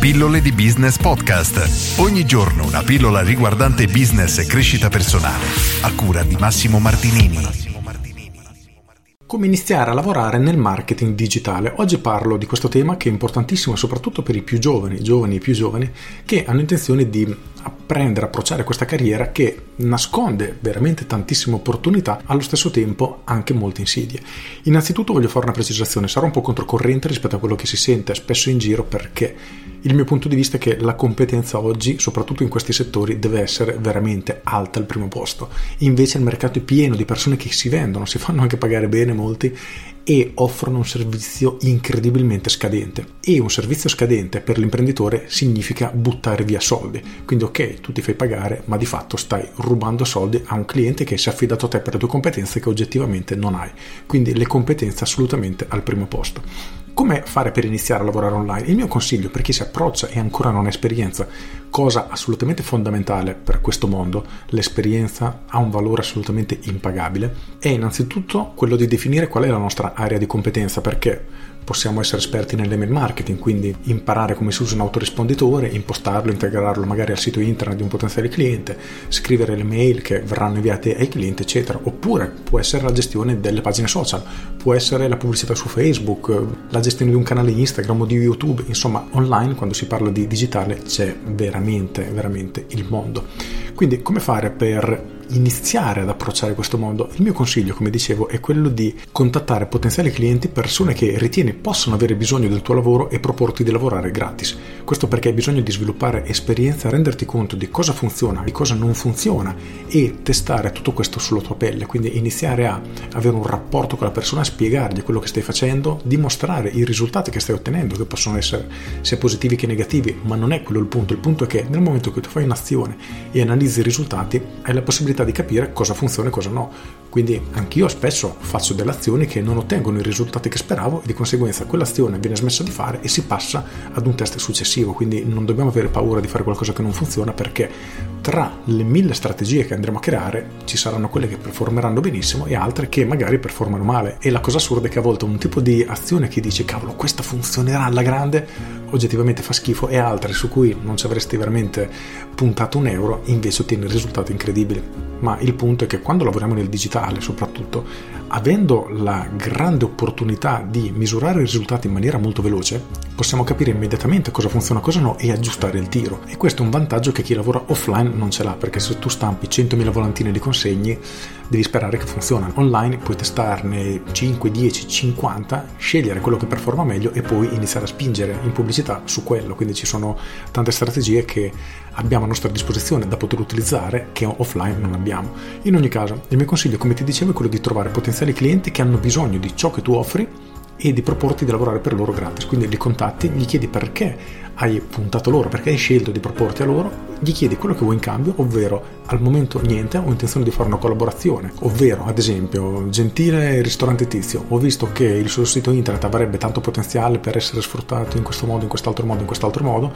Pillole di Business Podcast. Ogni giorno una pillola riguardante business e crescita personale. A cura di Massimo Martinini. Come iniziare a lavorare nel marketing digitale. Oggi parlo di questo tema che è importantissimo soprattutto per i più giovani che hanno intenzione di approcciare questa carriera che nasconde veramente tantissime opportunità, allo stesso tempo anche molte insidie. Innanzitutto voglio fare una precisazione, sarò un po' controcorrente rispetto a quello che si sente spesso in giro, perché il mio punto di vista è che la competenza oggi, soprattutto in questi settori, deve essere veramente alta al primo posto. Invece il mercato è pieno di persone che si vendono, si fanno anche pagare bene molti e offrono un servizio incredibilmente scadente. E un servizio scadente per l'imprenditore significa buttare via soldi. Quindi ok, tu ti fai pagare, ma di fatto stai rubando soldi a un cliente che si è affidato a te per le tue competenze che oggettivamente non hai. Quindi le competenze assolutamente al primo posto. Come fare per iniziare a lavorare online? Il mio consiglio per chi si approccia e ancora non ha esperienza, cosa assolutamente fondamentale per questo mondo, l'esperienza ha un valore assolutamente impagabile, è innanzitutto quello di definire qual è la nostra area di competenza, perché possiamo essere esperti nell'email marketing, quindi imparare come si usa un autorisponditore, impostarlo, integrarlo magari al sito internet di un potenziale cliente, scrivere le mail che verranno inviate ai clienti, eccetera. Oppure può essere la gestione delle pagine social, può essere la pubblicità su Facebook, la gestione di un canale Instagram o di YouTube. Insomma, online, quando si parla di digitale, c'è veramente il mondo. Quindi come fare per iniziare ad approcciare questo mondo? Il mio consiglio, come dicevo, è quello di contattare potenziali clienti, persone che ritieni possono avere bisogno del tuo lavoro, e proporti di lavorare gratis. Questo perché hai bisogno di sviluppare esperienza, renderti conto di cosa funziona, di cosa non funziona e testare tutto questo sulla tua pelle. Quindi iniziare a avere un rapporto con la persona, spiegargli quello che stai facendo, dimostrare i risultati che stai ottenendo, che possono essere sia positivi che negativi, ma non è quello il punto. Il punto è che nel momento che tu fai un'azione e analizzi i risultati, hai la possibilità di capire cosa funziona e cosa no. Quindi anch'io spesso faccio delle azioni che non ottengono i risultati che speravo e di conseguenza quell'azione viene smessa di fare e si passa ad un test successivo. Quindi non dobbiamo avere paura di fare qualcosa che non funziona, perché tra le 1000 strategie che andremo a creare ci saranno quelle che performeranno benissimo e altre che magari performano male. E la cosa assurda è che a volte un tipo di azione che dici cavolo, questa funzionerà alla grande, oggettivamente fa schifo, e altre su cui non ci avresti veramente puntato un euro invece ottieni risultati incredibili. Ma il punto è che quando lavoriamo nel digitale, soprattutto avendo la grande opportunità di misurare i risultati in maniera molto veloce, possiamo capire immediatamente cosa funziona, cosa no, e aggiustare il tiro. E questo è un vantaggio che chi lavora offline non ce l'ha, perché se tu stampi 100.000 volantine di consegne devi sperare che funzionano. Online puoi testarne 5, 10, 50, scegliere quello che performa meglio e poi iniziare a spingere in pubblicità su quello. Quindi ci sono tante strategie che abbiamo a nostra disposizione da poter utilizzare che offline non abbiamo. In ogni caso, il mio consiglio, come ti dicevo, è quello di trovare potenziali clienti che hanno bisogno di ciò che tu offri e di proporti di lavorare per loro gratis. Quindi li contatti, gli chiedi perché hai puntato loro, perché hai scelto di proporti a loro, gli chiedi quello che vuoi in cambio, ovvero al momento niente, ho intenzione di fare una collaborazione, ovvero ad esempio gentile ristorante tizio, ho visto che il suo sito internet avrebbe tanto potenziale per essere sfruttato in questo modo, in quest'altro modo, in quest'altro modo,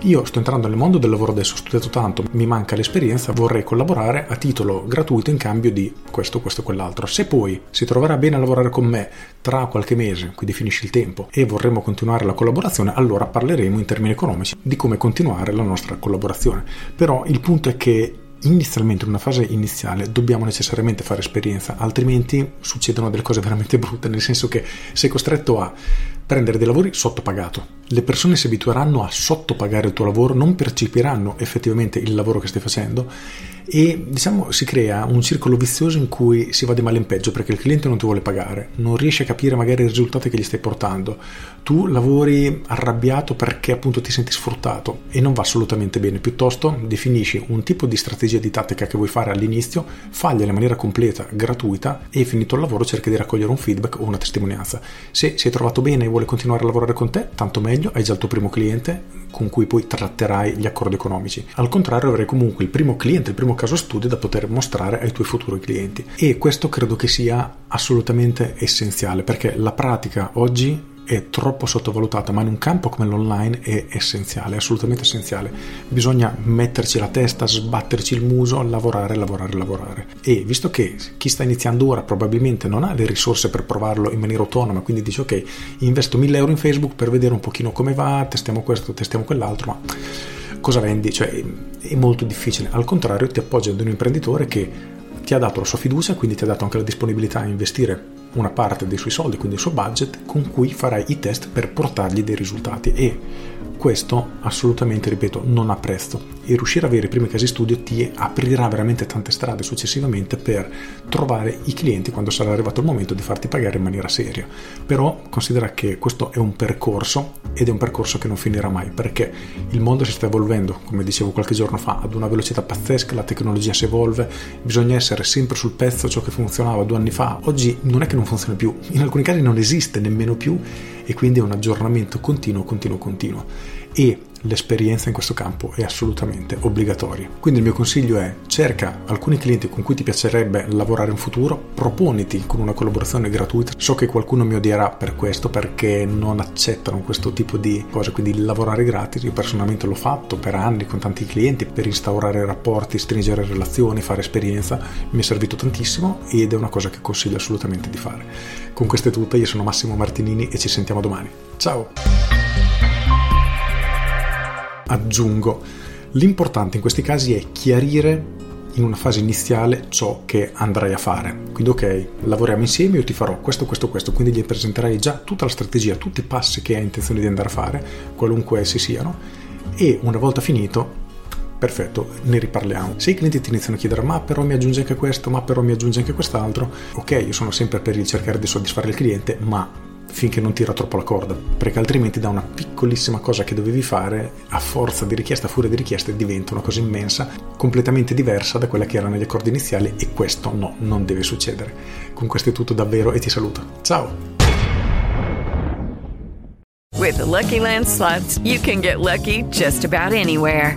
io sto entrando nel mondo del lavoro adesso, ho studiato tanto, mi manca l'esperienza, vorrei collaborare a titolo gratuito in cambio di questo, questo e quell'altro. Se poi si troverà bene a lavorare con me tra qualche mese, qui definisci il tempo, e vorremmo continuare la collaborazione, allora parleremo in termini economici di come continuare la nostra collaborazione. Però il punto è che inizialmente, in una fase iniziale, dobbiamo necessariamente fare esperienza, altrimenti succedono delle cose veramente brutte, nel senso che sei costretto a prendere dei lavori sottopagato. Le persone si abitueranno a sottopagare il tuo lavoro, non percepiranno effettivamente il lavoro che stai facendo e diciamo si crea un circolo vizioso in cui si va di male in peggio, perché il cliente non ti vuole pagare, non riesce a capire magari i risultati che gli stai portando, tu lavori arrabbiato perché appunto ti senti sfruttato e non va assolutamente bene. Piuttosto definisci un tipo di strategia, di tattica che vuoi fare all'inizio, fagliela in maniera completa, gratuita, e finito il lavoro cerchi di raccogliere un feedback o una testimonianza. Se si è trovato bene e vuoi vuole continuare a lavorare con te, tanto meglio, hai già il tuo primo cliente con cui poi tratterai gli accordi economici. Al contrario, avrai comunque il primo cliente, il primo caso studio da poter mostrare ai tuoi futuri clienti. E questo credo che sia assolutamente essenziale, perché la pratica oggi è troppo sottovalutata, ma in un campo come l'online è essenziale, è assolutamente essenziale. Bisogna metterci la testa, sbatterci il muso, lavorare. E visto che chi sta iniziando ora probabilmente non ha le risorse per provarlo in maniera autonoma, quindi dice ok, investo 1.000 euro in Facebook per vedere un pochino come va, testiamo questo, testiamo quell'altro, ma cosa vendi? Cioè è molto difficile. Al contrario, ti appoggi ad un imprenditore che ti ha dato la sua fiducia, quindi ti ha dato anche la disponibilità a investire una parte dei suoi soldi, quindi il suo budget, con cui farai i test per portargli dei risultati. E questo assolutamente, ripeto, non ha prezzo, e riuscire a avere i primi casi studio ti aprirà veramente tante strade successivamente per trovare i clienti quando sarà arrivato il momento di farti pagare in maniera seria. Però considera che questo è un percorso, ed è un percorso che non finirà mai, perché il mondo si sta evolvendo, come dicevo qualche giorno fa, ad una velocità pazzesca, la tecnologia si evolve, bisogna essere sempre sul pezzo. Ciò che funzionava 2 anni fa oggi non è che non funziona più, in alcuni casi non esiste nemmeno più, e quindi è un aggiornamento continuo, e l'esperienza in questo campo è assolutamente obbligatoria. Quindi il mio consiglio è: cerca alcuni clienti con cui ti piacerebbe lavorare in futuro, proponiti con una collaborazione gratuita. So che qualcuno mi odierà per questo, perché non accettano questo tipo di cose, quindi lavorare gratis. Io personalmente l'ho fatto per anni con tanti clienti, per instaurare rapporti, stringere relazioni, fare esperienza, mi è servito tantissimo, ed è una cosa che consiglio assolutamente di fare. Con questo è tutto, io sono Massimo Martinini e ci sentiamo domani. Ciao! Aggiungo, l'importante in questi casi è chiarire in una fase iniziale ciò che andrai a fare. Quindi ok, lavoriamo insieme, io ti farò questo, quindi gli presenterai già tutta la strategia, tutti i passi che hai intenzione di andare a fare, qualunque essi siano, e una volta finito, perfetto, ne riparliamo. Se i clienti ti iniziano a chiedere ma però mi aggiunge anche questo, ma però mi aggiunge anche quest'altro, ok, io sono sempre per il cercare di soddisfare il cliente, ma finché non tira troppo la corda, perché altrimenti da una piccolissima cosa che dovevi fare, a forza di richiesta, a furia di richieste, diventa una cosa immensa, completamente diversa da quella che era negli accordi iniziali, e questo no, non deve succedere. Con questo è tutto davvero, e ti saluto. Ciao! With the Lucky Land Slots, you can get lucky just about anywhere.